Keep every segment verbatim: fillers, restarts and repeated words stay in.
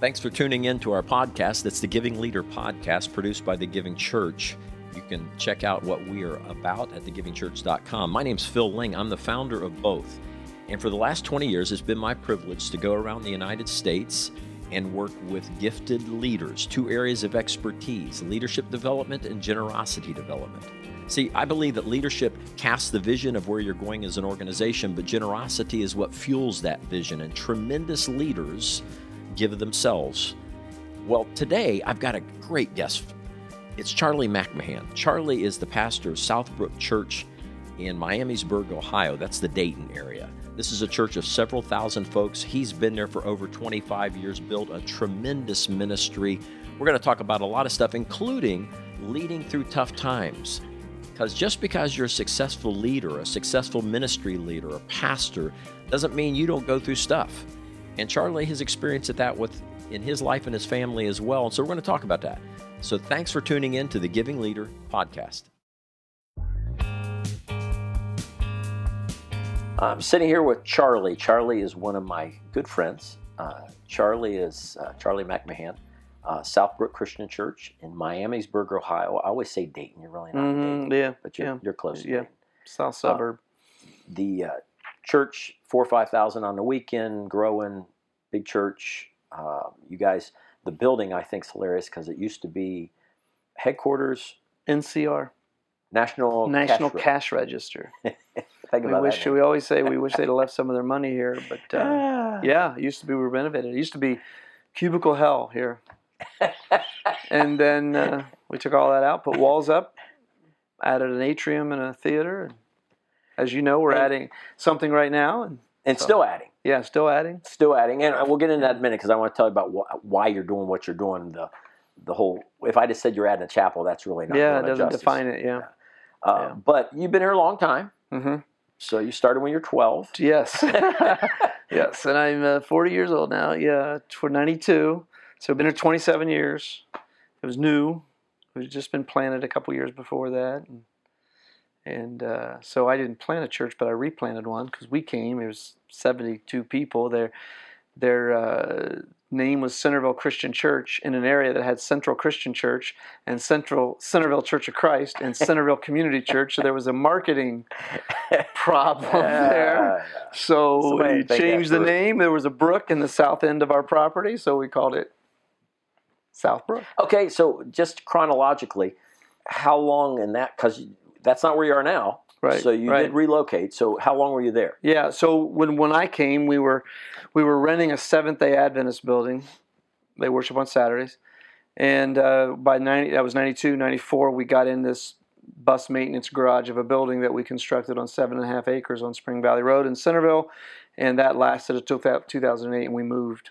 Thanks for tuning in to our podcast. It's the Giving Leader Podcast, produced by The Giving Church. You can check out what we are about at the giving church dot com. My name's Phil Ling. I'm the founder of both. And for the last twenty years, it's been my privilege to go around the United States and work with gifted leaders, two areas of expertise, leadership development and generosity development. See, I believe that leadership casts the vision of where you're going as an organization, but generosity is what fuels that vision, and tremendous leaders give of themselves. Well, today I've got a great guest. It's Charlie McMahan. Charlie is the pastor of Southbrook Church in Miamisburg, Ohio. That's the Dayton area. This is a church of several thousand folks. He's been there for over twenty-five years, built a tremendous ministry. We're going to talk about a lot of stuff, including leading through tough times. Because just because you're a successful leader, a successful ministry leader, a pastor, doesn't mean you don't go through stuff. And Charlie has experienced that with in his life and his family as well. And so we're going to talk about that. So thanks for tuning in to the Giving Leader Podcast. I'm sitting here with Charlie. Charlie is one of my good friends. Uh, Charlie is uh, Charlie McMahan, uh, Southbrook Christian Church in Miamisburg, Ohio. I always say Dayton. You're really not mm-hmm, Dayton, yeah, but you're, yeah. you're close. Yeah, to south suburb. Uh, the uh, church, four or five thousand on the weekend, growing, big church. Uh, you guys, the building I think is hilarious because it used to be headquarters, N C R, National National Cash, Cash Register. Think about we wish that. We always say we wish they'd have left some of their money here, but uh, yeah, it used to be we were renovated. It used to be cubicle hell here, and then uh, we took all that out, put walls up, added an atrium and a theater. And as you know, we're and, adding something right now, and, and so, still adding. Yeah, still adding, still adding, and we'll get into that in a minute because I want to tell you about wh- why you're doing what you're doing. The the whole. If I just said you're adding a chapel, that's really not. Yeah, it doesn't justice. define it. Yeah. Yeah. Uh, yeah, but you've been here a long time. Mm-hmm. So you started when you're twelve. Yes. Yes, and I'm uh, forty years old now. Yeah, for ninety-two. So I've been here twenty-seven years. It was new. It had just been planted a couple years before that. And, and uh, so I didn't plant a church, but I replanted one because we came. It was seventy-two people. Their, their uh, name was Centerville Christian Church in an area that had Central Christian Church and Central Centerville Church of Christ and Centerville Community Church. So there was a marketing problem yeah, there. Yeah. So Somebody we changed the name. There was a brook in the south end of our property, so we called it Southbrook. Okay, so just chronologically, how long in that? Because that's not where you are now. Right, so you right. did relocate. So how long were you there? Yeah. So when, when I came, we were we were renting a Seventh-day Adventist building. They worship on Saturdays, and uh, by ninety that was ninety-two, ninety-four. We got in this bus maintenance garage of a building that we constructed on seven and a half acres on Spring Valley Road in Centerville, and that lasted until two thousand eight, and we moved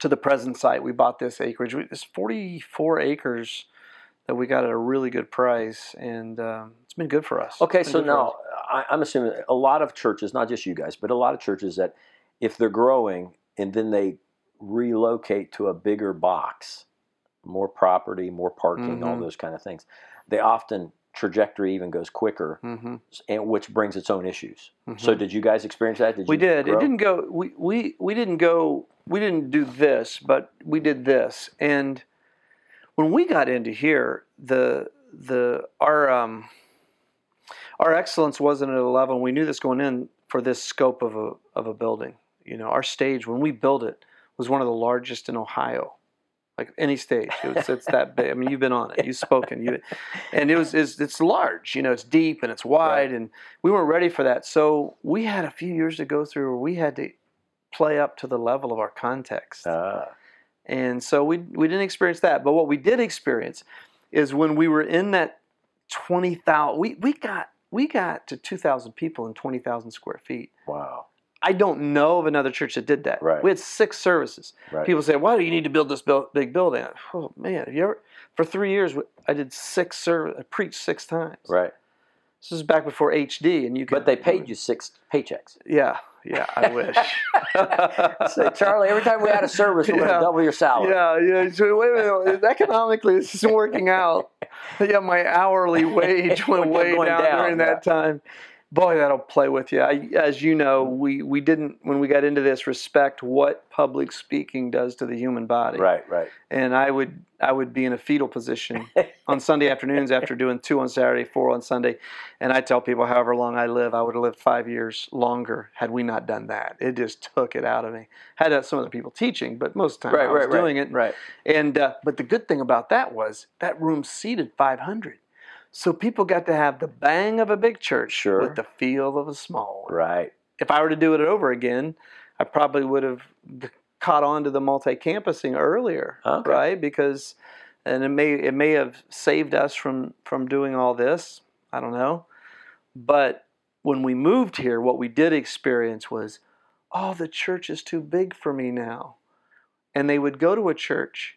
to the present site. We bought this acreage. It's forty-four acres that we got at a really good price, and um, it's been good for us. Okay, so now I, I'm assuming a lot of churches, not just you guys, but a lot of churches that if they're growing and then they relocate to a bigger box, more property, more parking, mm-hmm. all those kind of things, they often trajectory even goes quicker, mm-hmm. and which brings its own issues. Mm-hmm. So did you guys experience that? Did we you did. Grow? It didn't go. We, we we didn't go. We didn't do this, but we did this. And when we got into here, the the our um, our excellence wasn't at a level. We knew this going in for this scope of a of a building. You know, our stage when we built it was one of the largest in Ohio, like any stage. It was, it's that big. I mean, you've been on it, you've spoken, you, and it was it's, it's large. You know, it's deep and it's wide, right. and we weren't ready for that. So we had a few years to go through where we had to play up to the level of our context. Uh. And so we we didn't experience that, but what we did experience is when we were in that twenty thousand, we we got we got to two thousand people in twenty thousand square feet. Wow! I don't know of another church that did that. Right. We had six services. Right. People say, "Why do you need to build this build, big building?" Oh man, have you ever? For three years, I did six services. I preached six times. Right. This is back before H D, and you could. But they paid you six paychecks. Yeah. Yeah, I wish. So, Charlie, every time we had a service, we're yeah. going to double your salary. Yeah, yeah. So, wait a minute. Economically, this isn't working out. Yeah, my hourly wage went way down, down during yeah. that time. boy, that'll play with you. I, as you know, we, we didn't, when we got into this, respect what public speaking does to the human body. Right, right. And I would I would be in a fetal position on Sunday afternoons after doing two on Saturday, four on Sunday. And I tell people, however long I live, I would have lived five years longer had we not done that. It just took it out of me. Had uh, some other people teaching, but most of the time right, I was right, doing right. it. Right. And uh, but the good thing about that was that room seated five hundred. So people got to have the bang of a big church sure. with the feel of a small one. Right. If I were to do it over again, I probably would have caught on to the multi-campusing earlier, okay. right? Because, and it may it may have saved us from, from doing all this. I don't know. But when we moved here, what we did experience was, oh, the church is too big for me now. And they would go to a church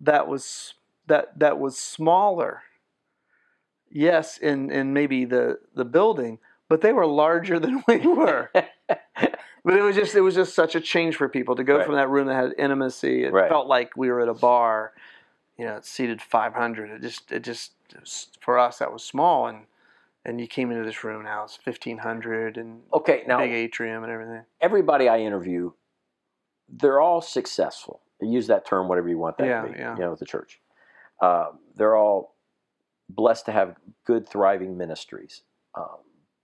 that was that that was smaller. Yes, in, in maybe the, the building, but they were larger than we were. But it was just it was just such a change for people to go right. from that room that had intimacy. It right. felt like we were at a bar, you know, it seated five hundred. It just it just it was, for us that was small, and and you came into this room now it's fifteen hundred and okay, now, big atrium and everything. Everybody I interview, they're all successful. Use that term, whatever you want that yeah, to be. Yeah. You know, with the church, uh, they're all blessed to have good, thriving ministries. Um,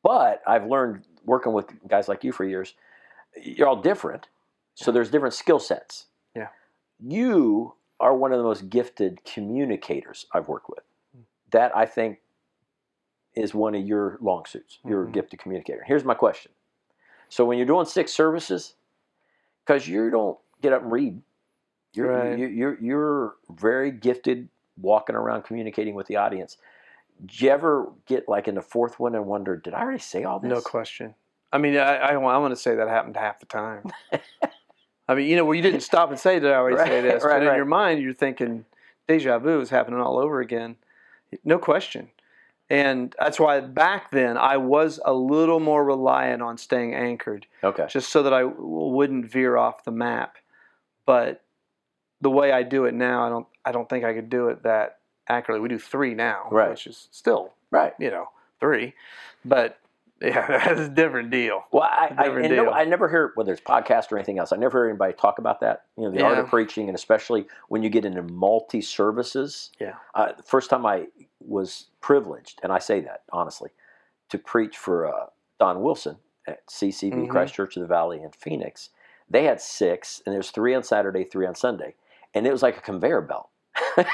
but I've learned, working with guys like you for years, you're all different. So there's different skill sets. Yeah. You are one of the most gifted communicators I've worked with. That, I think, is one of your long suits. You're mm-hmm. a gifted communicator. Here's my question. So when you're doing six services, because you don't get up and read, you're, right. you're, you're, you're very gifted walking around communicating with the audience. Did you ever get like in the fourth one and wonder, did I already say all this? No question. I mean, I I, I want to say that happened half the time. I mean, you know, well, you didn't stop and say, did I already right, say this? Right, but in right. your mind, you're thinking, deja vu is happening all over again. No question. And that's why back then I was a little more reliant on staying anchored. Okay. Just so that I wouldn't veer off the map. But the way I do it now, I don't I don't think I could do it that accurately. We do three now, right. which is still, right. you know, three. But, yeah, that's a different deal. Well, I, different I, deal. No, I never hear, whether it's podcast or anything else, I never hear anybody talk about that, you know, the yeah. art of preaching, and especially when you get into multi-services. Yeah. Uh, the first time I was privileged, and I say that, honestly, to preach for uh, Don Wilson at C C B, mm-hmm. Christ Church of the Valley in Phoenix. They had six, and there was three on Saturday, three on Sunday. And it was like a conveyor belt. Yeah,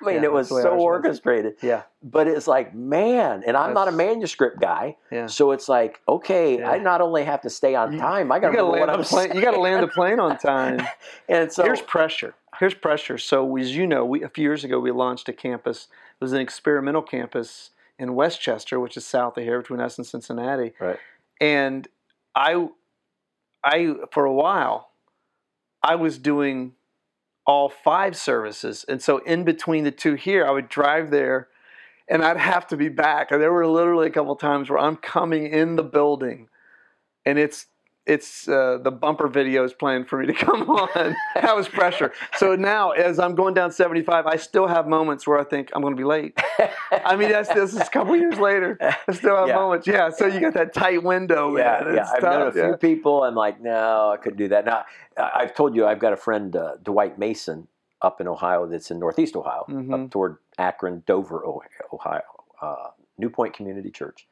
I mean, yeah, it was so orchestrated. Was. Yeah. But it's like, man, and I'm that's, not a manuscript guy. Yeah. So it's like, okay, yeah. I not only have to stay on time, I got to remember what I'm plane, saying. You got to land the plane on time. And so here's pressure. Here's pressure. So as you know, we, a few years ago, we launched a campus. It was an experimental campus in Westchester, which is south of here between us and Cincinnati. Right. And I, I for a while, I was doing all five services. And so in between the two here, I would drive there and I'd have to be back. And there were literally a couple times where I'm coming in the building and it's it's uh, the bumper video is playing for me to come on. That was pressure. So now as I'm going down seventy-five, I still have moments where I think I'm going to be late. I mean, that's this is a couple years later. I still have yeah. moments. Yeah. So you got that tight window. Yeah. Man, yeah. I've tough. known a few yeah. people. I'm like, no, I couldn't do that. Now, I've told you, I've got a friend, uh, Dwight Mason, up in Ohio. That's in Northeast Ohio, mm-hmm. up toward Akron, Dover, Ohio, uh, New Point Community Church.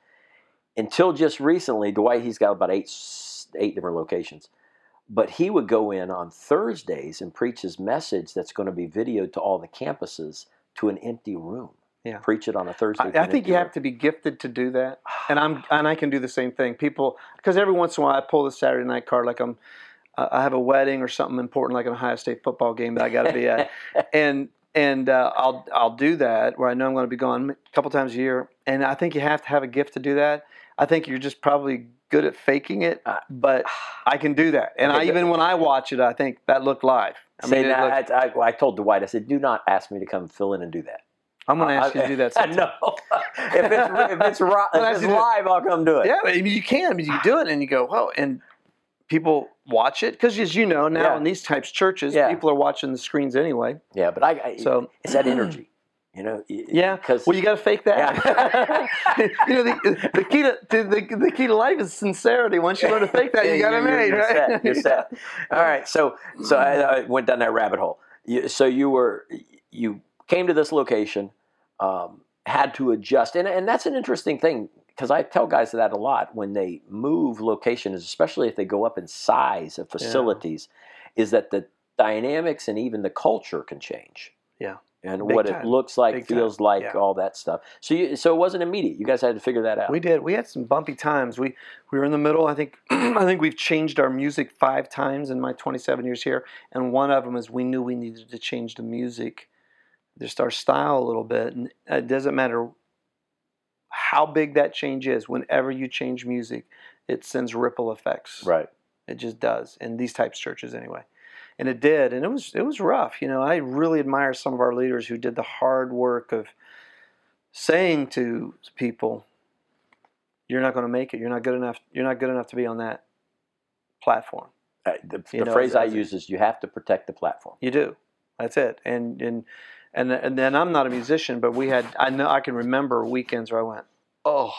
Until just recently, Dwight, he's got about eight. eight different locations. But he would go in on Thursdays and preach his message that's going to be videoed to all the campuses to an empty room. Yeah. Preach it on a Thursday. I, I think you room. have to be gifted to do that. And I'm and I can do the same thing. People, because every once in a while I pull the Saturday night card like I'm uh, I have a wedding or something important like an Ohio State football game that I got to be at. And and uh, I'll I'll do that where I know I'm going to be gone a couple times a year. And I think you have to have a gift to do that. I think you're just probably good at faking it, but I can do that. And I, even when I watch it, I think that looked live. I, mean, now, looked, I, I, I told Dwight, I said, do not ask me to come fill in and do that. I'm going to ask uh, you to do that sometime. No. If it's, if it's, ro- if it's live, I'll come do it. Yeah, but you can. You do it and you go, whoa. And people watch it. Because as you know, now yeah. in these types of churches, yeah. people are watching the screens anyway. Yeah, but I, I so it's that energy. You know, yeah. Well, you got to fake that. Yeah. you know, the, the key to the, the key to life is sincerity. Once you learn to fake that, yeah, you got to make right. Set, you're set. All right. So, so I, I went down that rabbit hole. You, so you were you came to this location, um, had to adjust, and and that's an interesting thing because I tell guys that a lot when they move locations, especially if they go up in size of facilities, yeah. is that the dynamics and even the culture can change. Yeah. And Big what time. It looks like, Big feels time. Like, yeah. all that stuff. So, you, so it wasn't immediate. You guys had to figure that out. We did. We had some bumpy times. We we were in the middle. I think I think we've changed our music five times in my twenty-seven years here, and one of them is we knew we needed to change the music, just our style a little bit. And it doesn't matter how big that change is. Whenever you change music, it sends ripple effects. Right. It just does in these types of churches anyway. And it did, and it was it was rough. You know, I really admire some of our leaders who did the hard work of saying to people, "You're not going to make it. You're not good enough. You're not good enough to be on that platform." Uh, the the know, phrase I use is, "You have to protect the platform." You do. That's it. And and and and then I'm not a musician, but we had. I know I can remember weekends where I went, "Oh."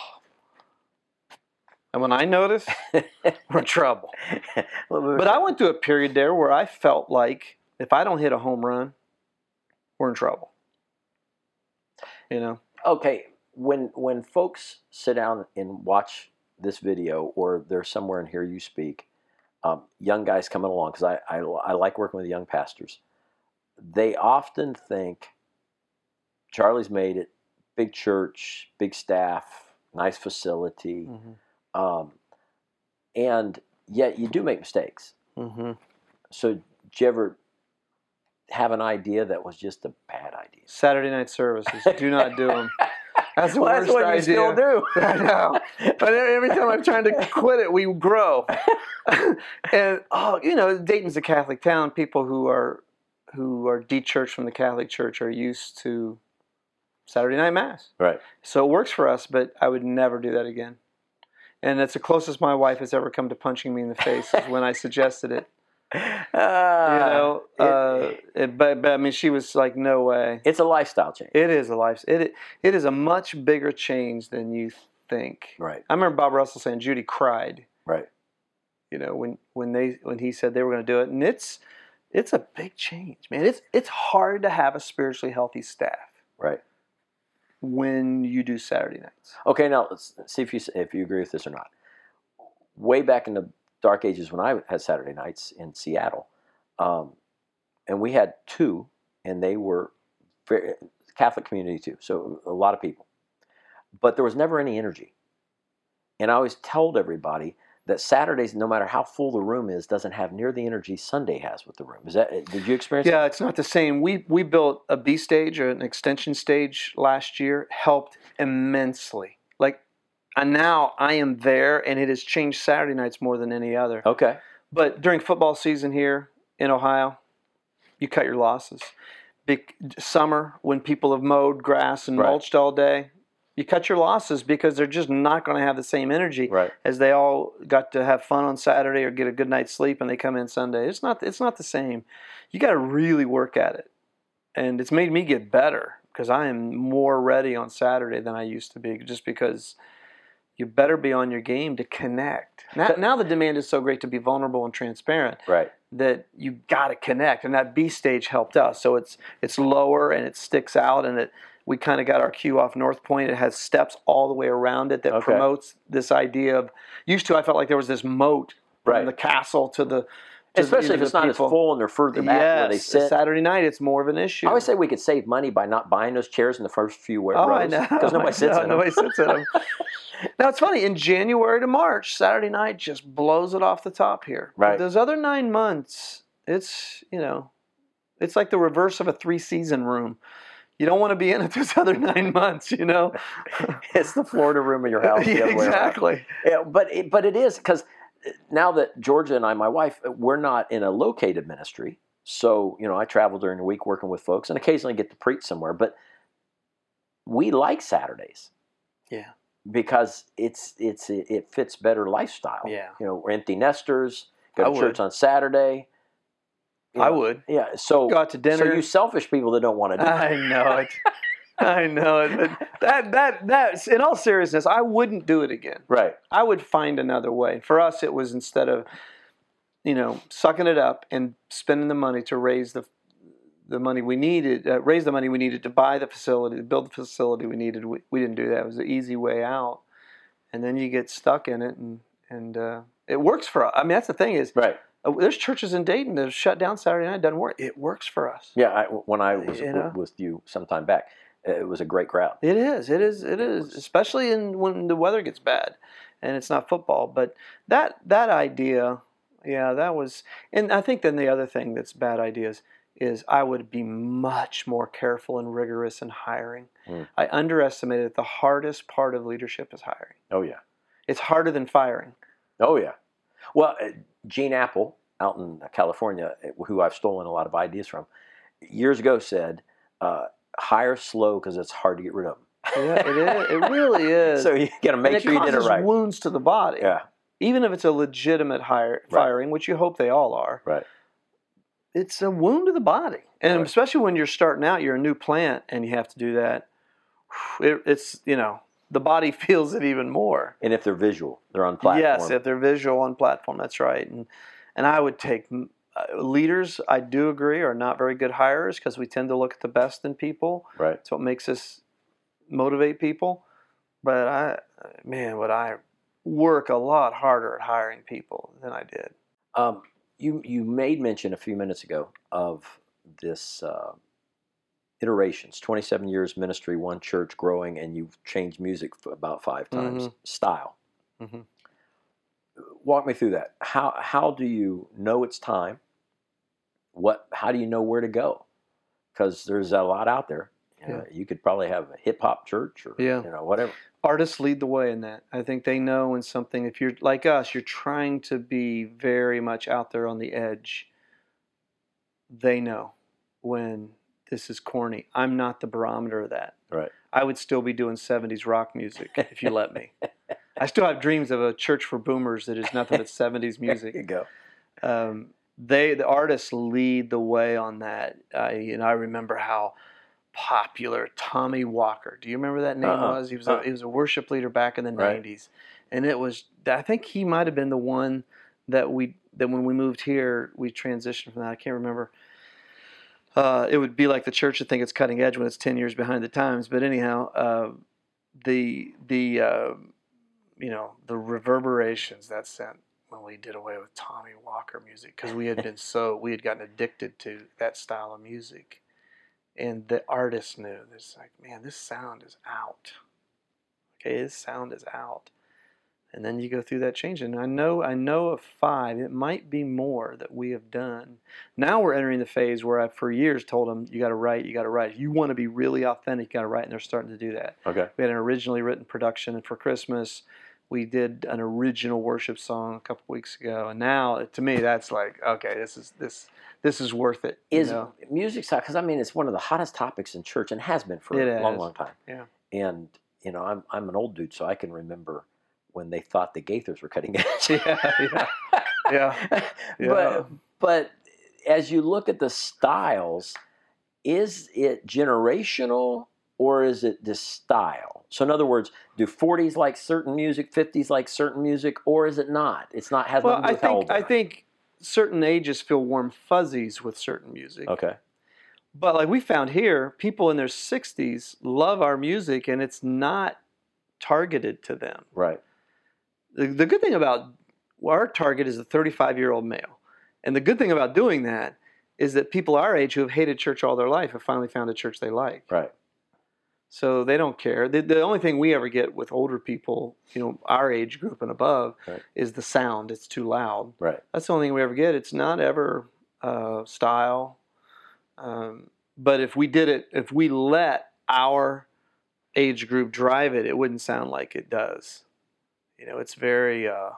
And when I noticed, we're in trouble. But I went through a period there where I felt like if I don't hit a home run, we're in trouble. You know? Okay. When when folks sit down and watch this video or they're somewhere and hear you speak, um, young guys coming along, because I, I, I like working with young pastors, they often think, Charlie's made it, big church, big staff, nice facility. Mm-hmm. Um, and yet you do make mistakes. Mm-hmm. So did you ever have an idea that was just a bad idea? Saturday night services. Do not do them. That's the well, worst that's what idea. You still do. I know. But every time I'm trying to quit it, we grow. And, oh, you know, Dayton's a Catholic town. People who are, who are de-churched from the Catholic Church are used to Saturday night mass. Right. So it works for us, but I would never do that again. And that's the closest my wife has ever come to punching me in the face is when I suggested it. Uh, you know, it, uh, it, but, but I mean, she was like, "No way." It's a lifestyle change. It is a life. It it is a much bigger change than you think. Right. I remember Bob Russell saying Judy cried. Right. You know, when when they when he said they were going to do it, and it's it's a big change, man. It's it's hard to have a spiritually healthy staff. Right. When you do Saturday nights. Okay, now let's see if you if you agree with this or not. Way back in the dark ages when I had Saturday nights in Seattle, um, and we had two, and they were very, Catholic community too, so a lot of people. But there was never any energy. And I always told everybody that Saturdays, no matter how full the room is, doesn't have near the energy Sunday has with the room. Is that? Did you experience yeah, that? Yeah, it's not the same. We we built a B stage, or an extension stage last year, helped immensely. Like, and now I am there, and it has changed Saturday nights more than any other. Okay. But during football season here in Ohio, you cut your losses. Big summer, when people have mowed grass and right. mulched all day, you cut your losses because they're just not going to have the same energy right. as they all got to have fun on Saturday or get a good night's sleep and they come in Sunday. It's not it's not the same. You got to really work at it. And it's made me get better because I am more ready on Saturday than I used to be just because you better be on your game to connect. Now, now the demand is so great to be vulnerable and transparent right. that you got to connect. And that B stage helped us. So it's it's lower and it sticks out and it we kind of got our cue off North Point. It has steps all the way around it that okay. promotes this idea of. Used to, I felt like there was this moat right. from the castle to the. To Especially the, if it's not people. As full and they're further back yes, where they sit. Saturday night, it's more of an issue. I always say we could save money by not buying those chairs in the first few rows. Oh, I know. Because nobody, no, nobody sits in them. Now, it's funny. In January to March, Saturday night just blows it off the top here. Right. But those other nine months, it's, you know, it's like the reverse of a three-season room. You don't want to be in it those other nine months, you know. It's the Florida room of your house. Yeah, exactly. Yeah, but it, but it is because now that Georgia and I, my wife, we're not in a located ministry. So, you know, I travel during the week working with folks and occasionally get to preach somewhere. But we like Saturdays. Yeah. Because it's it's it fits better lifestyle. Yeah. You know, we're empty nesters, go to I church would. On Saturday. You know, I would. Yeah. So, go out to dinner. So you selfish people that don't want to do that. I know it. I know it, but that that that's in all seriousness, I wouldn't do it again. Right. I would find another way. For us, it was instead of, you know, sucking it up and spending the money to raise the the money we needed, uh, raise the money we needed to buy the facility, to build the facility we needed. We, we didn't do that. It was the easy way out, and then you get stuck in it, and and uh, it works for us. I mean, that's the thing is right. There's churches in Dayton that have shut down Saturday night. Doesn't work. It works for us. Yeah, I, when I was you know? with you sometime back, it was a great crowd. It is. It is. It, it is. Works. Especially in when the weather gets bad, and it's not football. But that that idea, yeah, that was. And I think then the other thing that's bad ideas is I would be much more careful and rigorous in hiring. Mm. I underestimated the hardest part of leadership is hiring. Oh yeah, it's harder than firing. Oh yeah. Well, Gene Apple, out in California, who I've stolen a lot of ideas from, years ago said, uh, hire slow because it's hard to get rid of them. Yeah, it is. It really is. So you got to make and sure you did it right. It causes wounds to the body. Yeah. Even if it's a legitimate hire, firing, right. which you hope they all are. Right. It's a wound to the body. And right. especially when you're starting out, you're a new plant, and you have to do that. It, it's, you know... The body feels it even more. And if they're visual, they're on platform. Yes, if they're visual on platform, that's right. And and I would take uh, leaders. I do agree are not very good hirers because we tend to look at the best in people. Right. That's what makes us motivate people. But I, man, would I work a lot harder at hiring people than I did. Um, you you made mention a few minutes ago of this. Uh, Iterations, twenty-seven years ministry, one church growing, and you've changed music about five times. Mm-hmm. Style. Mm-hmm. Walk me through that. How how do you know it's time? What? How do you know where to go? Because there's a lot out there. You know, yeah. You could probably have a hip hop church or yeah. you know whatever. Artists lead the way in that. I think they know when something. If you're like us, you're trying to be very much out there on the edge. They know when. This is corny. I'm not the barometer of that. Right. I would still be doing seventies rock music if you let me. I still have dreams of a church for boomers that is nothing but seventies music. There you go. Um, they, the artists lead the way on that. I, you know, I remember how popular Tommy Walker. Do you remember that name uh-huh. was? He was, a, uh-huh. he was a worship leader back in the right. nineties, and it was. I think he might have been the one that we that when we moved here we transitioned from that. I can't remember. Uh, it would be like the church would think it's cutting edge when it's ten years behind the times. But anyhow, uh, the the uh, you know the reverberations that sent when we did away with Tommy Walker music because we had been so we had gotten addicted to that style of music, and the artists knew it's like, man, this sound is out. Okay, this sound is out, and then you go through that change. And I know I know of five. It might be more that we have done. Now we're entering the phase where I, for years, told them, you got to write, you got to write. If you want to be really authentic, you got to write, and they're starting to do that. Okay. We had an originally written production, and for Christmas, we did an original worship song a couple weeks ago. And now, to me, that's like, okay, this is this this is worth it. Is you know? Music style, because I mean, it's one of the hottest topics in church, and has been for it a is. long, long time. Yeah. And you know, I'm I'm an old dude, so I can remember when they thought the Gaithers were cutting edge. yeah, yeah, yeah, yeah. But, but as you look at the styles, is it generational or is it the style? So in other words, do forties like certain music, fifties like certain music, or is it not? It's not has well, nothing to do with how old I think certain ages feel warm fuzzies with certain music. Okay. But like we found here, people in their sixties love our music and it's not targeted to them. Right. The, the good thing about our target is a thirty-five-year-old male. And the good thing about doing that is that people our age who have hated church all their life have finally found a church they like. Right. So they don't care. The, the only thing we ever get with older people, you know, our age group and above, right. is the sound. It's too loud. Right. That's the only thing we ever get. It's not ever uh, style. Um, but if we did it, if we let our age group drive it, it wouldn't sound like it does. You know, it's very. Uh,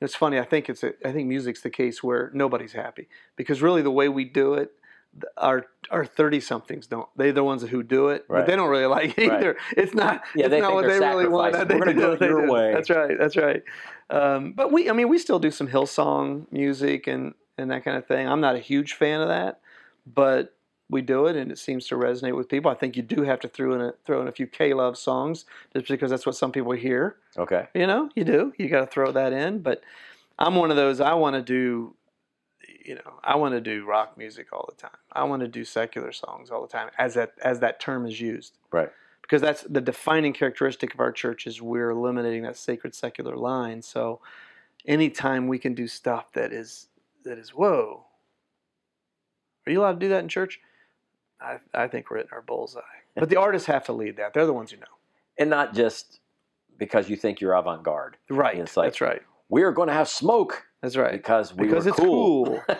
it's funny. I think it's. A, I think music's the case where nobody's happy because really the way we do it, our our thirty somethings don't. They're the ones who do it, right. but they don't really like it either. Right. It's not. Yeah, it's they not think what they're they really want. We're they gonna do it your do. way. That's right. That's right. Um, but we. I mean, we still do some Hillsong music and and that kind of thing. I'm not a huge fan of that, but we do it, and it seems to resonate with people. I think you do have to throw in a, throw in a few K-Love songs, just because that's what some people hear. Okay. You know, you do. You got to throw that in. But I'm one of those, I want to do, you know, I want to do rock music all the time. I want to do secular songs all the time, as that as that term is used. Right. Because that's the defining characteristic of our church, is we're eliminating that sacred secular line. So anytime we can do stuff that is, that is, whoa, are you allowed to do that in church? I, I think we're hitting our bullseye. But the artists have to lead that. They're the ones who know. And not just because you think you're avant-garde. Right. It's like, that's right. We're going to have smoke. That's right. Because we because were it's cool. cool.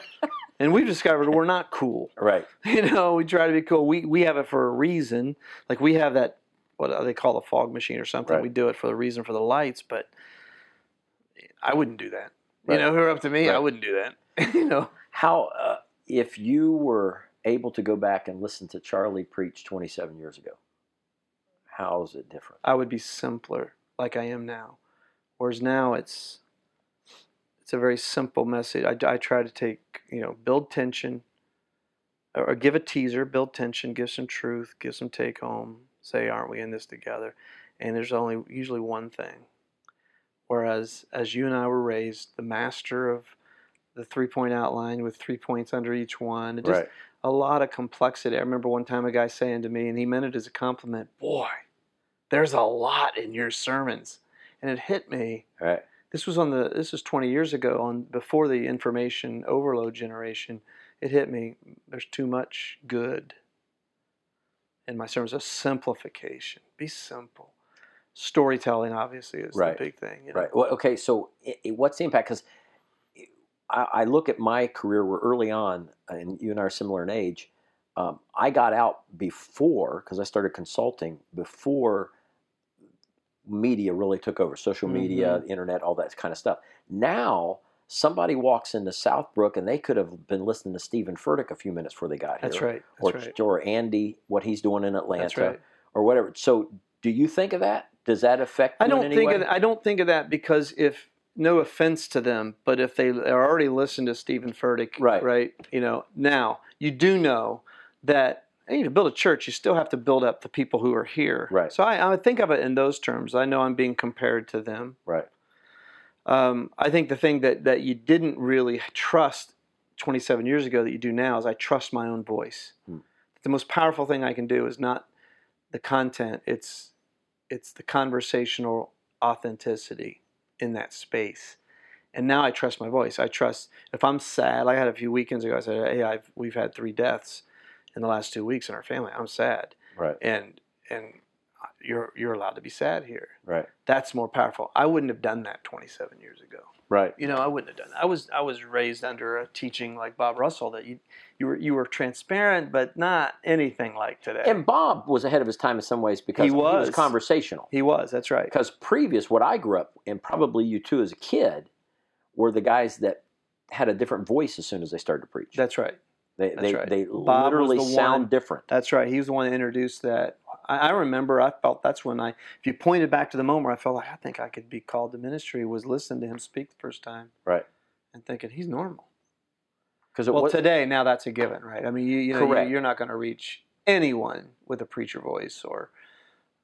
And we've discovered we're not cool. Right. You know, we try to be cool. We we have it for a reason. Like, we have that, what they call a fog machine or something. Right. We do it for the reason, for the lights. But I wouldn't do that. Right. You know, if it were up to me, right, I wouldn't do that. You know, how, uh, if you were able to go back and listen to Charlie preach twenty-seven years ago, how's it different? I would be simpler, like I am now. Whereas now it's it's a very simple message. I, I try to take, you know, build tension, or, or give a teaser, build tension, give some truth, give some take home, say, aren't we in this together? And there's only usually one thing. Whereas as you and I were raised, the master of the three-point outline with three points under each one, it just, right, a lot of complexity. I remember one time a guy saying to me, and he meant it as a compliment, boy, there's a lot in your sermons. And it hit me. Right. This was on the. This was twenty years ago, on before the information overload generation. It hit me. There's too much good in my sermons. A simplification. Be simple. Storytelling, obviously, is right, the big thing. You know? Right. Well, okay. So, it, it, what's the impact? Because I, I look at my career. Where early on, and you and I are similar in age. Um, I got out before, because I started consulting before media really took over, social media, mm-hmm, internet, all that kind of stuff. Now, somebody walks into Southbrook and they could have been listening to Stephen Furtick a few minutes before they got here. That's right. That's or, right. or Andy, what he's doing in Atlanta, that's right, or whatever. So do you think of that? Does that affect you I don't in any think way? Of, I don't think of that, because if, no offense to them, but if they are already listening to Stephen Furtick, right, right, you know, now you do know that, and to build a church, you still have to build up the people who are here. Right. So I, I think of it in those terms. I know I'm being compared to them. Right. Um, I think the thing that, that you didn't really trust twenty-seven years ago that you do now is I trust my own voice. Hmm. The most powerful thing I can do is not the content. It's it's the conversational authenticity in that space. And now I trust my voice. I trust if I'm sad. I had a few weekends ago, I said, hey, I've, we've had three deaths in the last two weeks in our family. I'm sad. Right. And and you're you're allowed to be sad here. Right. That's more powerful. I wouldn't have done that twenty-seven years ago. Right. You know, I wouldn't have done that. I was I was raised under a teaching like Bob Russell that you you were you were transparent, but not anything like today. And Bob was ahead of his time in some ways, because he was, he was conversational. He was, that's right. Because previous, what I grew up, and probably you too as a kid, were the guys that had a different voice as soon as they started to preach. That's right. They That's they, right. they literally the sound one, different. That's right. He was the one that introduced that. I, I remember I felt that's when I, if you pointed back to the moment, I felt like I think I could be called to ministry, was listening to him speak the first time. Right. And thinking, he's normal. It well, was, today, now that's a given, right? I mean, you, you know, correct. You're not going to reach anyone with a preacher voice, or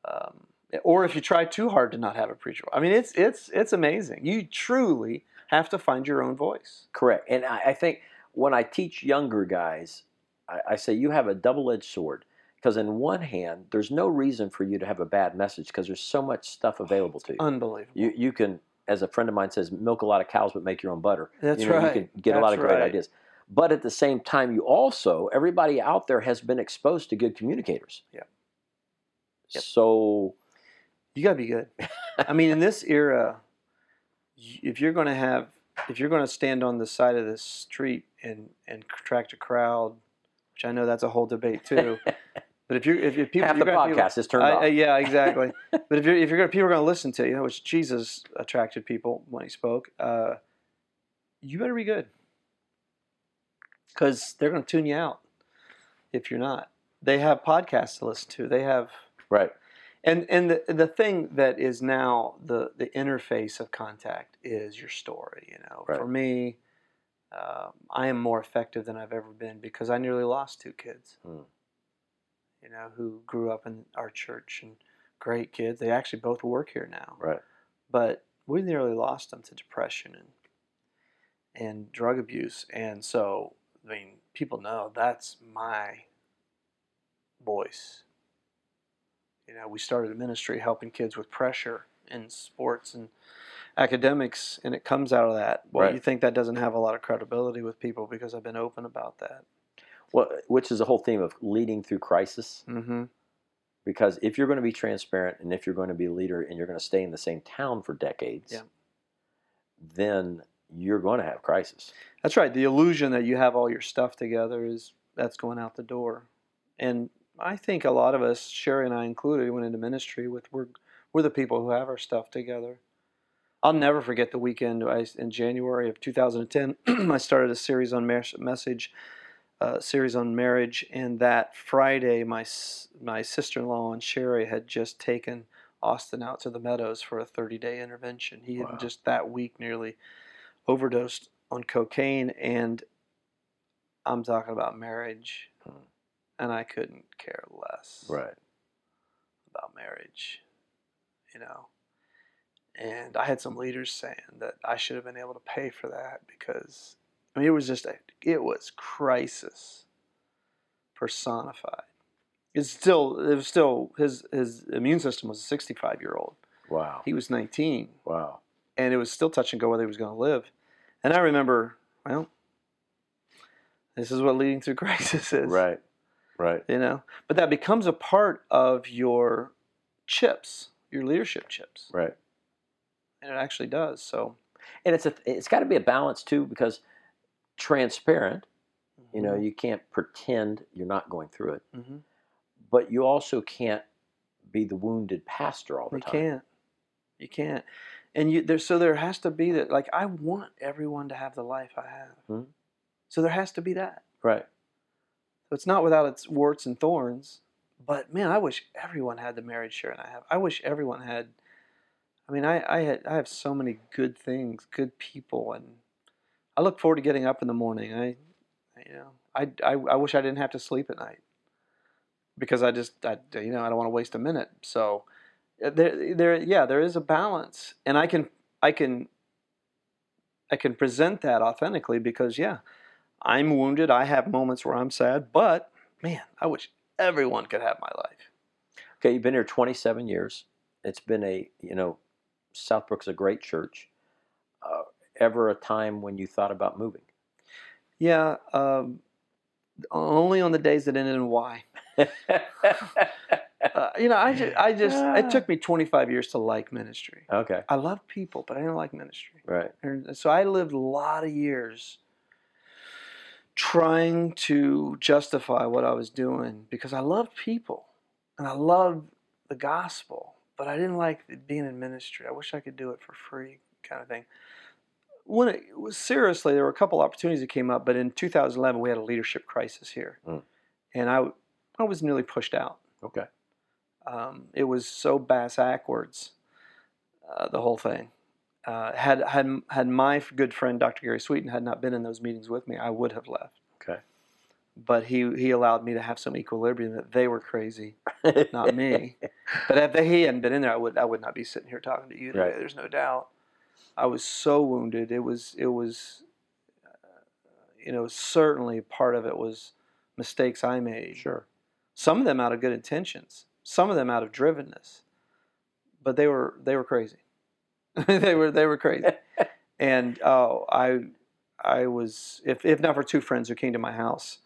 um, or if you try too hard to not have a preacher voice. I mean, it's, it's, it's amazing. You truly have to find your own voice. Correct. And I, I think... when I teach younger guys, I, I say you have a double-edged sword, because in one hand, there's no reason for you to have a bad message, because there's so much stuff available oh, to you. Unbelievable. You you can, as a friend of mine says, milk a lot of cows but make your own butter. That's you know, right. You can get That's a lot of great right. ideas. But at the same time, you also, everybody out there has been exposed to good communicators. Yeah. Yep. So you got to be good. I mean, in this era, if you're going to have If you're going to stand on the side of the street and, and attract a crowd, which I know that's a whole debate too, but if you if, if people half the podcast is turned I, off, I, yeah, exactly. But if you're if you're going to, people are going to listen to you, know, which Jesus attracted people when he spoke, uh, you better be good, because they're going to tune you out if you're not. They have podcasts to listen to. They have right, and and the the thing that is now the the interface of contact is your story, you know. Right. For me, uh, I am more effective than I've ever been, because I nearly lost two kids, hmm. you know, who grew up in our church, and great kids. They actually both work here now. Right. But we nearly lost them to depression and and drug abuse. And so, I mean, people know that's my voice. You know, we started a ministry helping kids with pressure in sports and academics, and it comes out of that. Well, right. You think that doesn't have a lot of credibility with people, because I've been open about that. Well, which is the whole theme of leading through crisis. Mm-hmm. Because if you're going to be transparent, and if you're going to be a leader, and you're going to stay in the same town for decades, yeah. then you're going to have crisis. That's right. The illusion that you have all your stuff together, is that's going out the door. And I think a lot of us, Sherry and I included, went into ministry with we're we're the people who have our stuff together. I'll never forget the weekend I, in January of two thousand ten. I started a series on mar- message, uh, series on marriage, and that Friday, my my sister-in-law and Sherry had just taken Austin out to the Meadows for a thirty-day intervention. He wow. had just that week nearly overdosed on cocaine, and I'm talking about marriage. Hmm. And I couldn't care less right. about marriage, you know. And I had some leaders saying that I should have been able to pay for that, because, I mean, it was just, a, it was crisis personified. It's still, it was still, his, his immune system was a sixty-five-year-old. Wow. He was nineteen. Wow. And it was still touch and go whether he was going to live. And I remember, well, this is what leading through crisis is. Right. Right. You know, but that becomes a part of your chips, your leadership chips. Right. And it actually does. So, and it's a, it's got to be a balance too, because transparent, mm-hmm. you know, you can't pretend you're not going through it, mm-hmm. but you also can't be the wounded pastor all the you time. You can't. You can't. And you there. So there has to be that. Like, I want everyone to have the life I have. Mm-hmm. So there has to be that. Right. It's not without its warts and thorns, but man, I wish everyone had the marriage Sharon I have. I wish everyone had. I mean, I I, had, I have so many good things, good people, and I look forward to getting up in the morning. I, you know, I, I, I wish I didn't have to sleep at night, because I just, I, you know, I don't want to waste a minute. So there, there, yeah, there is a balance, and I can, I can, I can present that authentically, because yeah. I'm wounded. I have moments where I'm sad, but man, I wish everyone could have my life. Okay, you've been here twenty-seven years. It's been a, you know, Southbrook's a great church. Uh, ever a time when you thought about moving? Yeah, um, only on the days that ended in Y. uh, you know, I just, I just, it took me twenty-five years to like ministry. Okay. I love people, but I didn't like ministry. Right. And so I lived a lot of years trying to justify what I was doing, because I loved people and I loved the gospel, but I didn't like being in ministry. I wish I could do it for free, kind of thing. When it was seriously, there were a couple opportunities that came up, but in two thousand eleven we had a leadership crisis here, mm. and I, I was nearly pushed out. Okay, um, it was so bass-ackwards, uh, the whole thing. Uh, had had had my good friend Doctor Gary Sweeten had not been in those meetings with me, I would have left. Okay, but he he allowed me to have some equilibrium that they were crazy, not me. But if they, he hadn't been in there, I would I would not be sitting here talking to you today. Right. There's no doubt. I was so wounded. It was it was, uh, you know, certainly part of it was mistakes I made. Sure, some of them out of good intentions, some of them out of drivenness, but they were they were crazy. they were they were crazy, and oh, I I was if if not for two friends who came to my house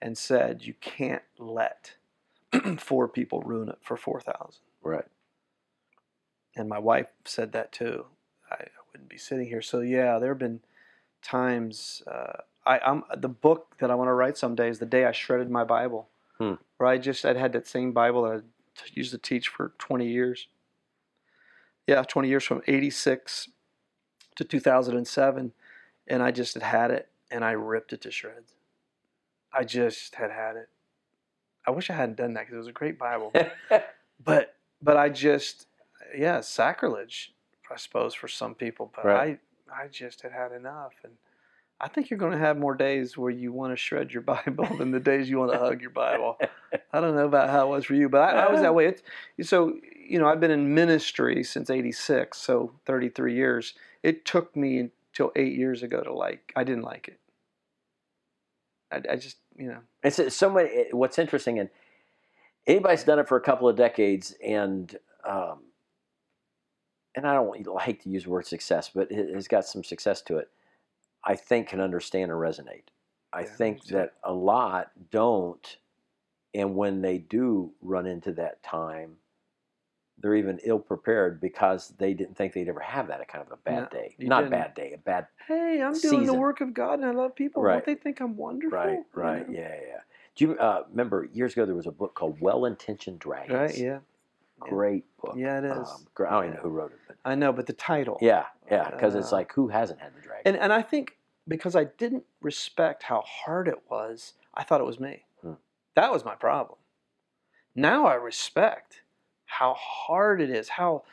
and said, you can't let four people ruin it for four thousand. Right. And my wife said that too. I, I wouldn't be sitting here. So yeah, there have been times. Uh, I I'm the book that I want to write someday is the day I shredded my Bible. Hmm. Where I just I'd had that same Bible that I used to teach for twenty years. Yeah, twenty years from eighty-six to two thousand seven, and I just had had it, and I ripped it to shreds. I just had had it. I wish I hadn't done that, because it was a great Bible. but but I just, yeah, sacrilege, I suppose, for some people. But right. I, I just had had enough, and I think you're going to have more days where you want to shred your Bible than the days you want to hug your Bible. I don't know about how it was for you, but I, I was that way. It's, so, you know, I've been in ministry since eighty-six, so thirty-three years. It took me until eight years ago to like, I didn't like it. I, I just, you know. It's so many, what's interesting, and anybody's done it for a couple of decades, and um, and I don't I hate to use the word success, but it has got some success to it, I think can understand and resonate. I yeah, think exactly. that a lot don't, and when they do run into that time, they're even ill-prepared because they didn't think they'd ever have that kind of a bad no, day. Not didn't. bad day, a bad Hey, I'm season. doing the work of God and I love people. Right. Don't they think I'm wonderful? Right, right, you know? yeah, yeah. Do you uh, remember years ago there was a book called Well-Intentioned Dragons? Right, yeah. Great book. Yeah, it is. Um, I don't even know who wrote it. But. I know, but the title. Yeah, yeah, because uh, it's like, who hasn't had the dragon? And and I think because I didn't respect how hard it was, I thought it was me. Hmm. That was my problem. Now I respect how hard it is, how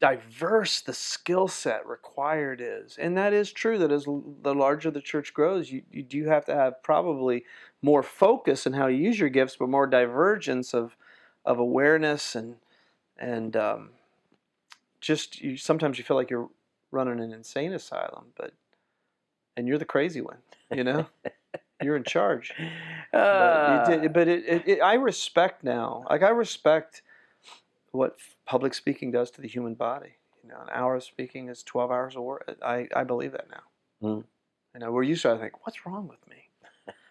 diverse the skill set required is. And that is true that as the larger the church grows, you, you do have to have probably more focus in how you use your gifts, but more divergence of of awareness and and um, just you, sometimes you feel like you're running an insane asylum, but and you're the crazy one, you know. You're in charge. Uh. But, you did, but it, it, it, I respect now. Like I respect what public speaking does to the human body. You know, an hour of speaking is twelve hours of work. I I believe that now. Mm. You know, where you start to think, what's wrong with me?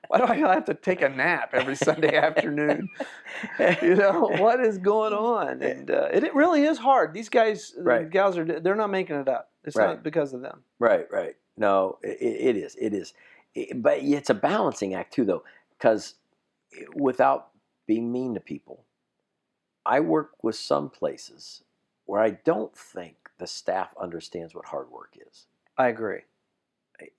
Why do I have to take a nap every Sunday afternoon? You know, what is going on? And uh, it, it really is hard. These guys, right. the gals, are, they're not making it up. It's right. not because of them. Right, right. No, it, it is. It is. It, but it's a balancing act, too, though, because without being mean to people, I work with some places where I don't think the staff understands what hard work is. I agree.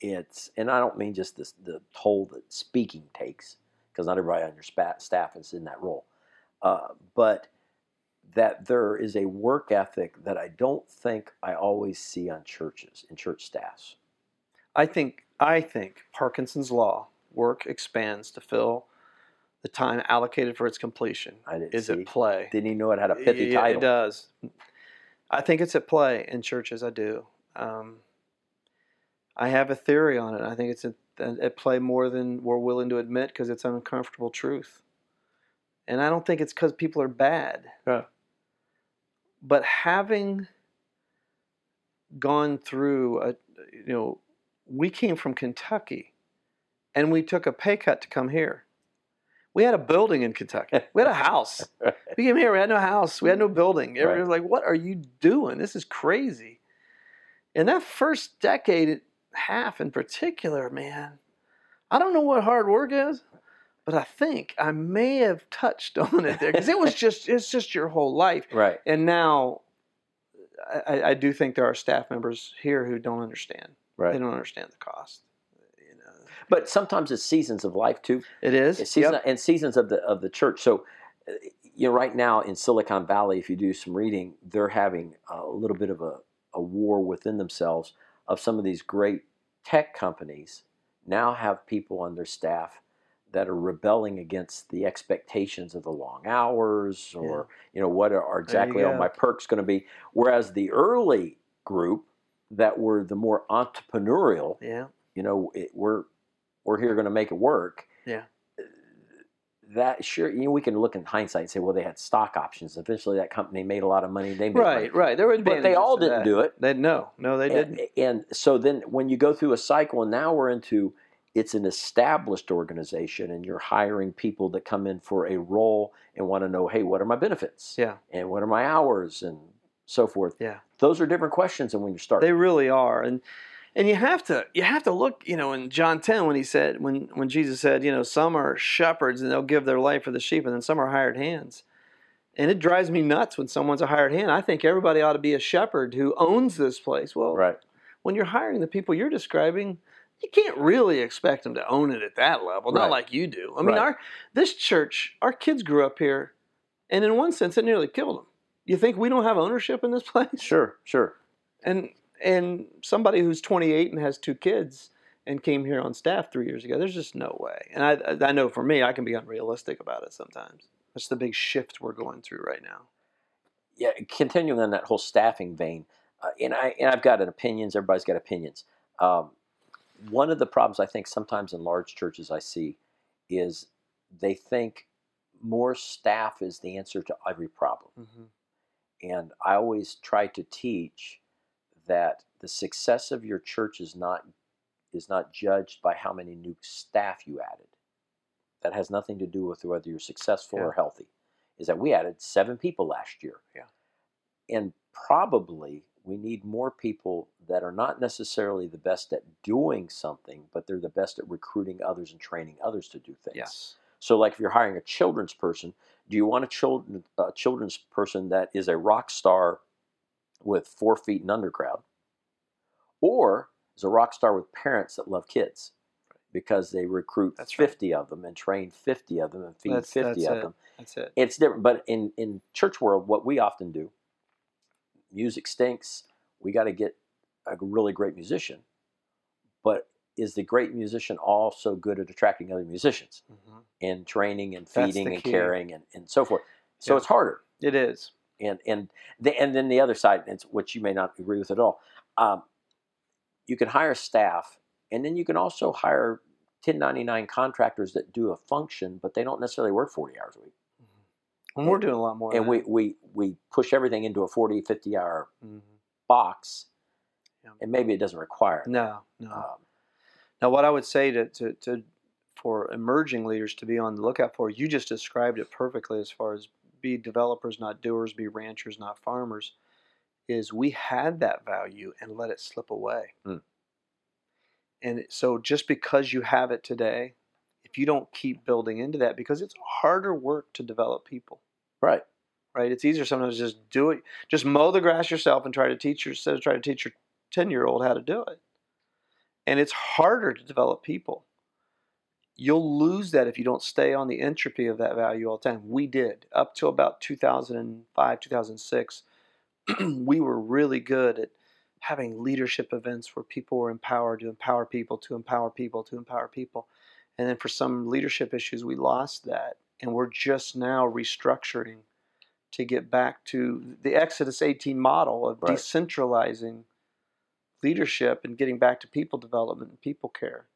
It's and I don't mean just this, the toll that speaking takes, because not everybody on your spa- staff is in that role, uh, but that there is a work ethic that I don't think I always see on churches and church staffs. I think I think Parkinson's law: work expands to fill the time allocated for its completion. I didn't is see. at play. Didn't even know it had a pithy yeah, title. It does. I think it's at play in churches. I do. Um, I have a theory on it. I think it's at, at play more than we're willing to admit because it's uncomfortable truth. And I don't think it's because people are bad. Yeah. But having gone through, a, you know, we came from Kentucky and we took a pay cut to come here. We had a building in Kentucky. We had a house. Right. We came here, we had no house. We had no building. Everybody right. was like, what are you doing? This is crazy. And that first decade, it, half in particular, man, I don't know what hard work is, but I think I may have touched on it there because it was just it's just your whole life, right? And now I, I do think there are staff members here who don't understand, right? They don't understand the cost, you know. But sometimes it's seasons of life too. It is it's season, yep. and seasons of the of the church. So you know, right now in Silicon Valley, if you do some reading, they're having a little bit of a, a war within themselves. Of some of these great tech companies now have people on their staff that are rebelling against the expectations of the long hours or, yeah. you know, what are, are exactly all my perks going to be. Whereas the early group that were the more entrepreneurial, yeah. you know, it, we're we're here going to make it work. Yeah. That sure, you know, we can look in hindsight and say, well, they had stock options. Eventually, that company made a lot of money. They made right, money. right. There were advantages, but they all didn't that. do it. They, no, no, they and, didn't. And so then, when you go through a cycle, and now we're into it's an established organization, and you're hiring people that come in for a role and want to know, hey, what are my benefits? Yeah, and what are my hours, and so forth. Yeah, those are different questions than when you start. They really are, and. And you have to you have to look, you know, in John ten when he said when, when Jesus said, you know, some are shepherds and they'll give their life for the sheep, and then some are hired hands. And it drives me nuts when someone's a hired hand. I think everybody ought to be a shepherd who owns this place. Well, right. when you're hiring the people you're describing, you can't really expect them to own it at that level, not right. like you do. I mean, right. our this church, our kids grew up here, and in one sense, it nearly killed them. You think we don't have ownership in this place? Sure, sure. And. And somebody who's twenty-eight and has two kids and came here on staff three years ago, there's just no way. And I, I know for me, I can be unrealistic about it sometimes. That's the big shift we're going through right now. Yeah, continuing on that whole staffing vein, uh, and I and I've got an opinions. Everybody's got opinions. Um, one of the problems I think sometimes in large churches I see is they think more staff is the answer to every problem. Mm-hmm. And I always try to teach that the success of your church is not is not judged by how many new staff you added. That has nothing to do with whether you're successful yeah. or healthy. Is that we added seven people last year. Yeah. And probably we need more people that are not necessarily the best at doing something, but they're the best at recruiting others and training others to do things. Yes. So like if you're hiring a children's person, do you want a children, uh, children's person that is a rock star with four feet in underground? Or is a rock star with parents that love kids? Because they recruit that's fifty right. of them and train fifty of them and feed that's, fifty that's of it. them. That's it. It's different. But in, in church world, what we often do, music stinks. We got to get a really great musician. But is the great musician also good at attracting other musicians mm-hmm. and training and feeding and key. caring and, and so forth? So yeah. it's harder. It is. And and the, and then the other side, which you may not agree with at all, um, you can hire staff. And then you can also hire ten ninety-nine contractors that do a function, but they don't necessarily work forty hours a week. Mm-hmm. And, and we're doing a lot more. And we, we we push everything into a forty, fifty hour mm-hmm. box, yeah. and maybe it doesn't require it. No, no. Um, now, what I would say to, to, to for emerging leaders to be on the lookout for, you just described it perfectly as far as be developers, not doers, be ranchers, not farmers, is we had that value and let it slip away. Mm. And so just because you have it today, if you don't keep building into that, because it's harder work to develop people. Right. Right. It's easier sometimes to just do it. Just mow the grass yourself and try to teach your, instead of try to teach your ten-year-old how to do it. And it's harder to develop people. You'll lose that if you don't stay on the entropy of that value all the time. We did. Up to about two thousand five, two thousand six, we were really good at having leadership events where people were empowered to empower people, to empower people, to empower people. And then for some leadership issues, we lost that. And we're just now restructuring to get back to the Exodus eighteen model of right. decentralizing leadership and getting back to people development and people care.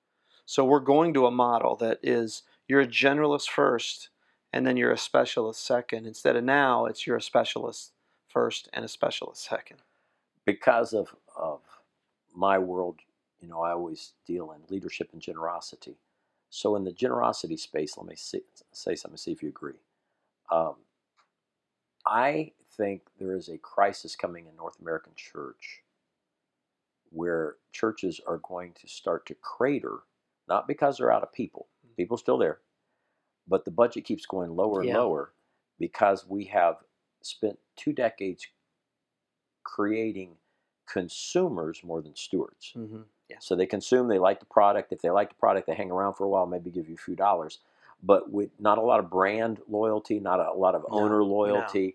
So we're going to a model that is you're a generalist first and then you're a specialist second. Instead of now, it's you're a specialist first and a specialist second. Because of, of my world, you know, I always deal in leadership and generosity. So in the generosity space, let me see, say something, see if you agree. Um, I think there is a crisis coming in North American church where churches are going to start to crater, not because they're out of people. People still there. But the budget keeps going lower and yeah. lower because we have spent two decades creating consumers more than stewards. Mm-hmm. Yeah. So they consume, they like the product. If they like the product, they hang around for a while, maybe give you a few dollars. But with not a lot of brand loyalty, not a lot of owner no, loyalty.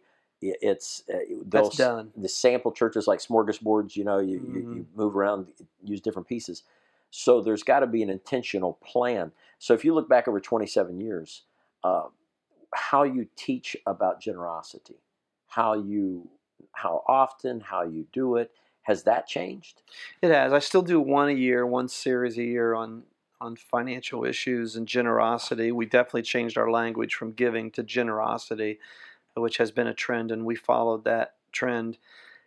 No. It's uh, That's done. The sample churches like smorgasbords, you know, you, mm-hmm. you, you move around, use different pieces. So there's got to be an intentional plan. So if you look back over twenty-seven years, uh, how you teach about generosity, how you how often, how you do it. Has that changed? It has. I still do one a year, one series a year on, on financial issues and generosity. We definitely changed our language from giving to generosity, which has been a trend, and we followed that trend.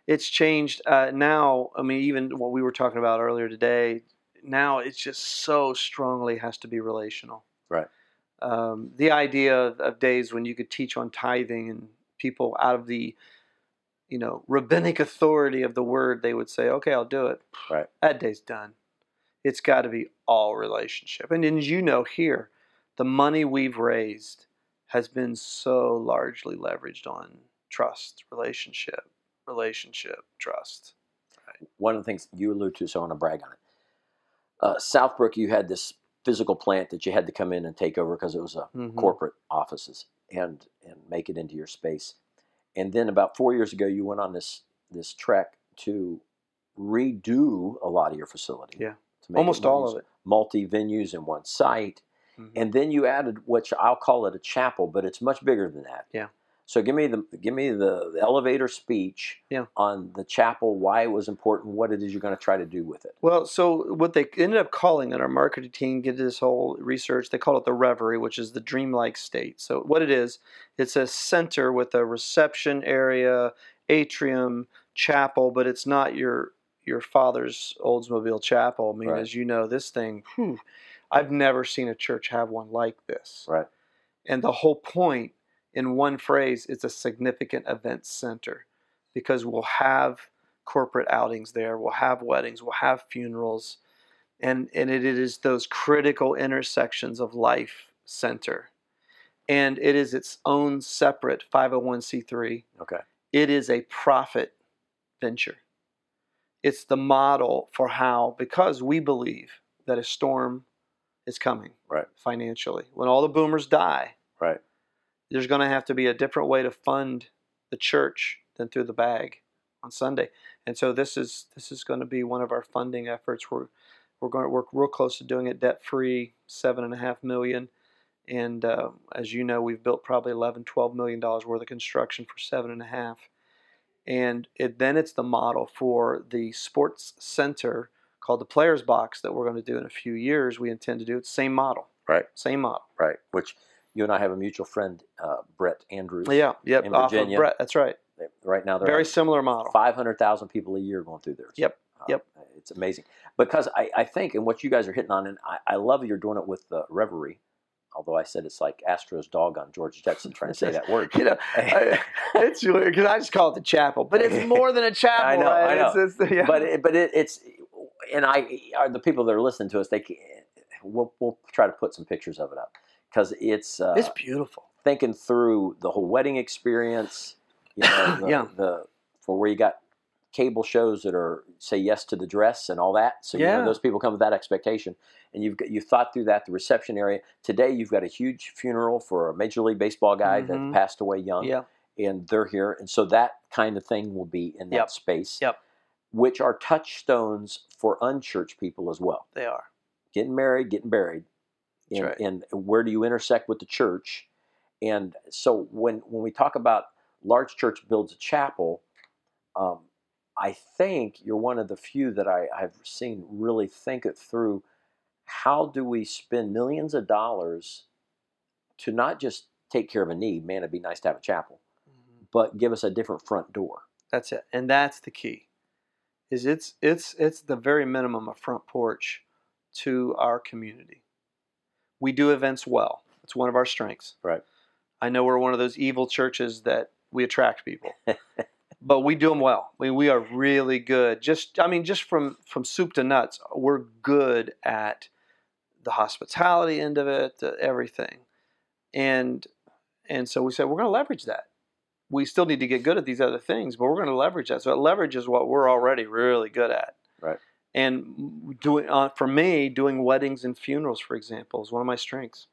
It's changed uh, now. I mean, even what we were talking about earlier today, now it's just so strongly has to be relational. Right. Um, the idea of, of days when you could teach on tithing and people out of the you know, rabbinic authority of the word, they would say, okay, I'll do it. Right. That day's done. It's got to be all relationship. And as you know here, the money we've raised has been so largely leveraged on trust, relationship, relationship, trust. Right. One of the things you allude to, so I want to brag on it. Uh, Southbrook, you had this physical plant that you had to come in and take over because it was a mm-hmm. corporate offices and, and make it into your space. And then about four years ago, you went on this this trek to redo a lot of your facility yeah. to almost all of it, multi venues in one site, mm-hmm. and then you added, which I'll call it a chapel, but it's much bigger than that. Yeah. So give me the give me the, the elevator speech yeah. on the chapel, why it was important, what it is you're going to try to do with it. Well, so what they ended up calling it, our marketing team did this whole research, they called it the Reverie, which is the dreamlike state. So what it is, it's a center with a reception area, atrium, chapel, but it's not your your father's Oldsmobile chapel. I mean, right. as you know, this thing, whew, I've never seen a church have one like this. Right. And the whole point, in one phrase, it's a significant event center, because we'll have corporate outings there, we'll have weddings, we'll have funerals, and, and it, it is those critical intersections of life center. And it is its own separate five oh one c three. Okay. It is a profit venture. It's the model for how, because we believe that a storm is coming right. financially. When all the boomers die, right. there's going to have to be a different way to fund the church than through the bag on Sunday. And so this is this is going to be one of our funding efforts. We're we're going to work real close to doing it debt-free, seven and a half million. And uh, as you know, we've built probably eleven, twelve million dollars worth of construction for seven and a half. And it, then it's the model for the sports center called the Players Box that we're going to do in a few years. We intend to do it. Same model. Right. Same model. Right. Which you and I have a mutual friend, uh, Brett Andrews. Yeah. Yep. In Virginia. Off of Brett. That's right. They, right now, they're very similar model. five hundred thousand people a year going through there. So, yep. Uh, yep. It's amazing. Because I, I think, and what you guys are hitting on, and I, I love you're doing it with the Reverie. Although I said it's like Astro's dog on George Jetson trying to say that word. You know, I, it's weird because I just call it the chapel, but it's more than a chapel. I know, right? I know. It's, it's, yeah. But it, but it, it's, and I are the people that are listening to us. They we'll we'll try to put some pictures of it up because it's uh, it's beautiful. Thinking through the whole wedding experience, you know, the, yeah, the for where you got cable shows that are say yes to the dress and all that. So yeah. you know, those people come with that expectation. And you've got, you've thought through that, the reception area. Today you've got a huge funeral for a Major League Baseball guy mm-hmm. that passed away young. Yeah. And they're here. And so that kind of thing will be in that yep. space. Yep. Which are touchstones for unchurched people as well. They are. Getting married, getting buried. And, right. and where do you intersect with the church? And so when, when we talk about large church builds a chapel, um, I think you're one of the few that I, I've seen really think it through. How do we spend millions of dollars to not just take care of a need, man, it'd be nice to have a chapel, mm-hmm. but give us a different front door? That's it. And that's the key, is it's it's it's the very minimum a front porch to our community. We do events well. It's one of our strengths. Right. I know we're one of those evil churches that we attract people. But we do them well. I mean, we are really good. Just, I mean, just from, from soup to nuts, we're good at the hospitality end of it, everything. And and so we said, we're going to leverage that. We still need to get good at these other things, but we're going to leverage that. So that leverage is what we're already really good at. Right. And doing uh, for me, doing weddings and funerals, for example, is one of my strengths.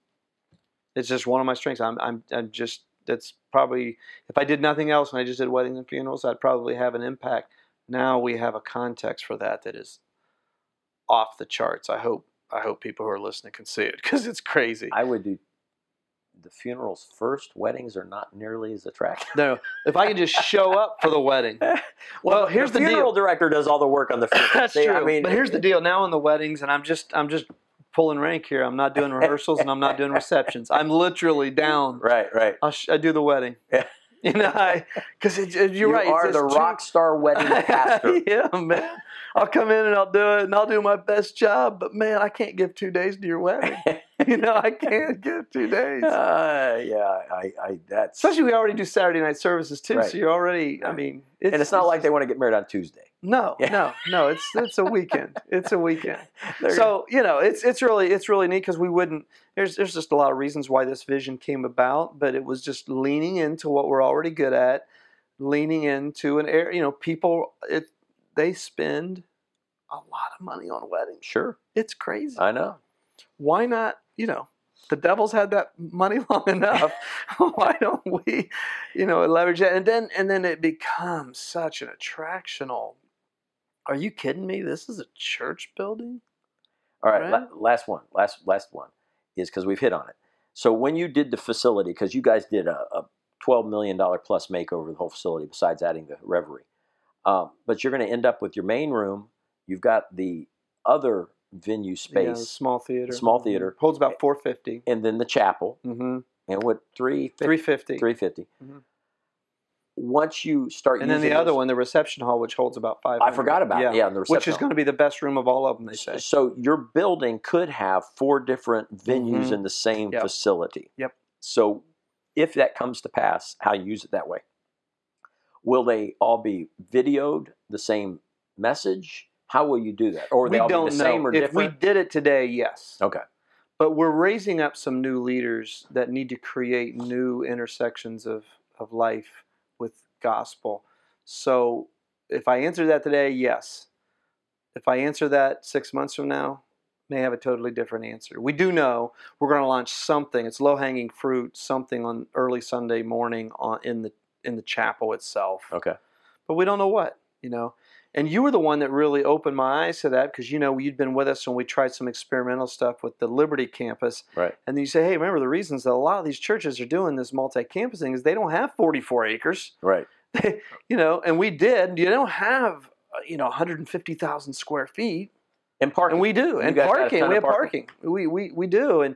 It's just one of my strengths. I'm I'm, I'm just... That's probably, if I did nothing else and I just did weddings and funerals, I'd probably have an impact. Now we have a context for that that is off the charts. I hope I hope people who are listening can see it because it's crazy. I would do the funerals first. Weddings are not nearly as attractive. No, if I can just show up for the wedding. Well, well here's the, the funeral deal. Director does all the work on the funeral. That's they, true. I mean, but here's the deal. Now on the weddings, and I'm just I'm just. pulling rank here. I'm not doing rehearsals and I'm not doing receptions. I'm literally down. Right, right. I'll sh- I do the wedding. Yeah. You know, because you're you right. You are the rock star wedding pastor. Yeah, man. I'll come in and I'll do it and I'll do my best job, but man, I can't give two days to your wedding. You know, I can't give two days. Uh, yeah, I, I, that's. Especially we already do Saturday night services too, right. So you're already, I mean. It's, and it's not it's like just... they want to get married on Tuesday. No, yeah. no, no, it's it's a weekend. It's a weekend. So, you know, it's it's really it's really neat because we wouldn't, there's there's just a lot of reasons why this vision came about, but it was just leaning into what we're already good at, leaning into an area, you know, people, it, they spend a lot of money on weddings. Sure. It's crazy. I know. Why not, you know, the devil's had that money long enough. Why don't we, you know, leverage that? And then and then it becomes such an attractional. Are you kidding me? This is a church building? All right, right. La- last one, last last one is because we've hit on it. So when you did the facility, because you guys did a, a twelve million dollars plus makeover of the whole facility besides adding the Reverie, um, but you're going to end up with your main room. You've got the other venue space. Yeah, small theater. Small theater. Holds about four hundred fifty. And then the chapel. Mm-hmm. And what, three fifty? three fifty. three fifty. Mm-hmm. Once you start and using And then the other those, one, the reception hall, which holds about five hundred. I forgot about yeah. it. Yeah, the reception Which is hall. Going to be the best room of all of them, they say. So your building could have four different venues mm-hmm. in the same yep. facility. Yep. So if that comes to pass, how you use it that way, will they all be videoed, the same message? How will you do that? Or are they we all don't be the know. Same or if different? If we did it today, yes. Okay. But we're raising up some new leaders that need to create new intersections of, of life with gospel. So if I answer that today, yes. If I answer that six months from now, may have a totally different answer. We do know we're going to launch something. It's low-hanging fruit, something on early Sunday morning on, in the in the chapel itself. Okay. But we don't know what, you know. And you were the one that really opened my eyes to that because, you know, you'd been with us when we tried some experimental stuff with the Liberty campus. Right. And then you say, hey, remember the reasons that a lot of these churches are doing this multi-campus thing is they don't have forty-four acres. Right. They, you know, and we did. You don't have, you know, one hundred fifty thousand square feet. And parking. And we do. And parking. We have parking. parking. We, we, we do. And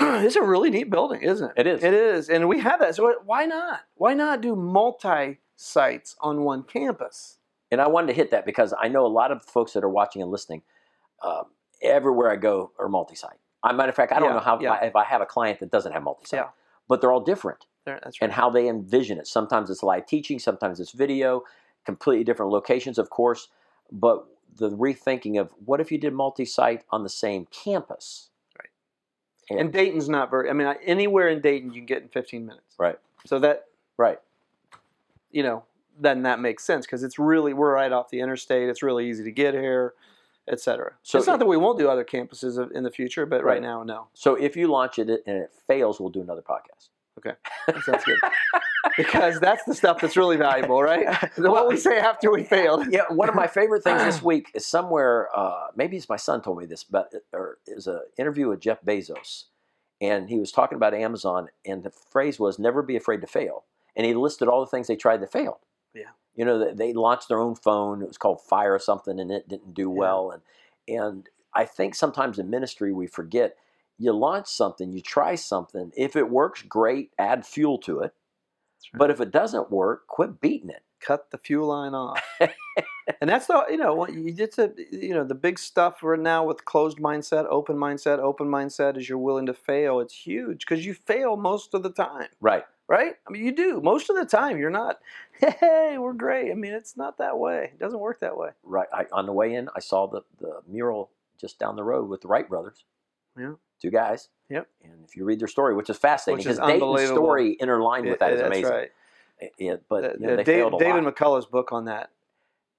it's a really neat building, isn't it? It is. It is. And we have that. So why not? Why not do multi-sites on one campus? And I wanted to hit that because I know a lot of folks that are watching and listening, um, everywhere I go are multi-site. As a matter of fact, I don't yeah, know how yeah. I, if I have a client that doesn't have multi-site. Yeah. But they're all different they're, that's right. and how they envision it. Sometimes it's live teaching. Sometimes it's video. Completely different locations, of course. But the rethinking of what if you did multi-site on the same campus? Right. And, and Dayton's not very – I mean, anywhere in Dayton you can get in fifteen minutes. Right. So that – Right. You know – then that makes sense because it's really, we're right off the interstate. It's really easy to get here, et cetera. So it's not that we won't do other campuses in the future, but right, right now, no. So if you launch it and it fails, we'll do another podcast. Okay. That sounds good. Because that's the stuff that's really valuable, right? What we say after we failed. Yeah. One of my favorite things this week is somewhere, uh, maybe it's my son told me this, but or it was an interview with Jeff Bezos. And he was talking about Amazon. And the phrase was, never be afraid to fail. And he listed all the things they tried that failed. Yeah, you know, they launched their own phone. It was called Fire or something, and it didn't do well. Yeah. And and I think sometimes in ministry we forget you launch something, you try something. If it works, great, add fuel to it. Right. But if it doesn't work, quit beating it. Cut the fuel line off. And that's the you know it's a you know the big stuff right now with closed mindset, open mindset. Open mindset is you're willing to fail. It's huge because you fail most of the time. Right. Right? I mean, you do. Most of the time, you're not, hey, we're great. I mean, it's not that way. It doesn't work that way. Right. I, on the way in, I saw the, the mural just down the road with the Wright brothers. Yeah. Two guys. Yep. And if you read their story, which is fascinating, which is because Dayton's story interlined with that it, is amazing. That's right. It, it, but the, you know, the, they Dave, failed a David lot. McCullough's book on that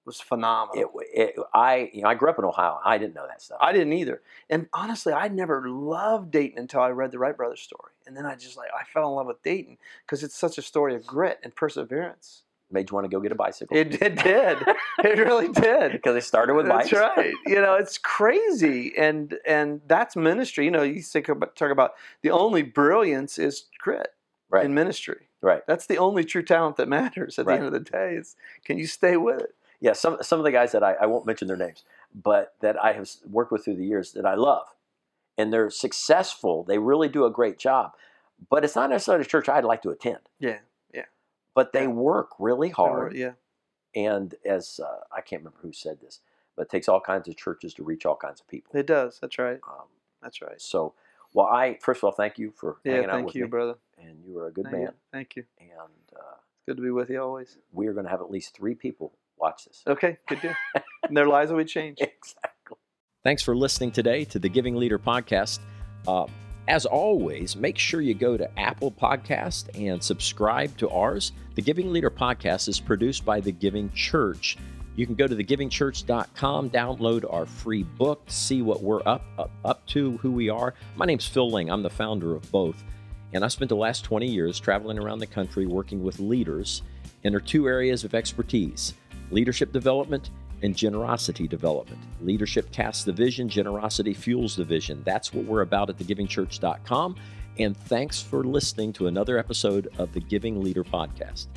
was phenomenal. It, it, I, you know, I grew up in Ohio. I didn't know that stuff. I didn't either. And honestly, I never loved Dayton until I read the Wright brothers story. And then I just like I fell in love with Dayton because it's such a story of grit and perseverance. Made you want to go get a bicycle. It, it did. It really did. Because they started with bikes. That's right. You know, it's crazy, and and that's ministry. You know, you think about, talk about the only brilliance is grit right. in ministry. Right. That's the only true talent that matters at right. the end of the day. Is can you stay with it? Yeah. Some some of the guys that I, I won't mention their names, but that I have worked with through the years that I love. And they're successful. They really do a great job. But it's not necessarily a church I'd like to attend. Yeah, yeah. But they yeah. work really hard. Work, yeah. And as, uh, I can't remember who said this, but it takes all kinds of churches to reach all kinds of people. It does. That's right. Um, That's right. So, well, I, first of all, thank you for yeah, hanging out with you, me. Yeah, thank you, brother. And you were a good thank man. You. Thank you. And uh, it's good to be with you always. We are going to have at least three people watch this. Okay, good deal. And their lives will be changed. Exactly. Thanks for listening today to the Giving Leader Podcast. Uh, as always, make sure you go to Apple Podcast and subscribe to ours. The Giving Leader Podcast is produced by The Giving Church. You can go to the giving church dot com, download our free book, see what we're up, up, up to, who we are. My name's Phil Ling. I'm the founder of both. And I spent the last twenty years traveling around the country working with leaders in their two areas of expertise, leadership development and generosity development. Leadership casts the vision, generosity fuels the vision. That's what we're about at the giving church dot com. And thanks for listening to another episode of the Giving Leader Podcast.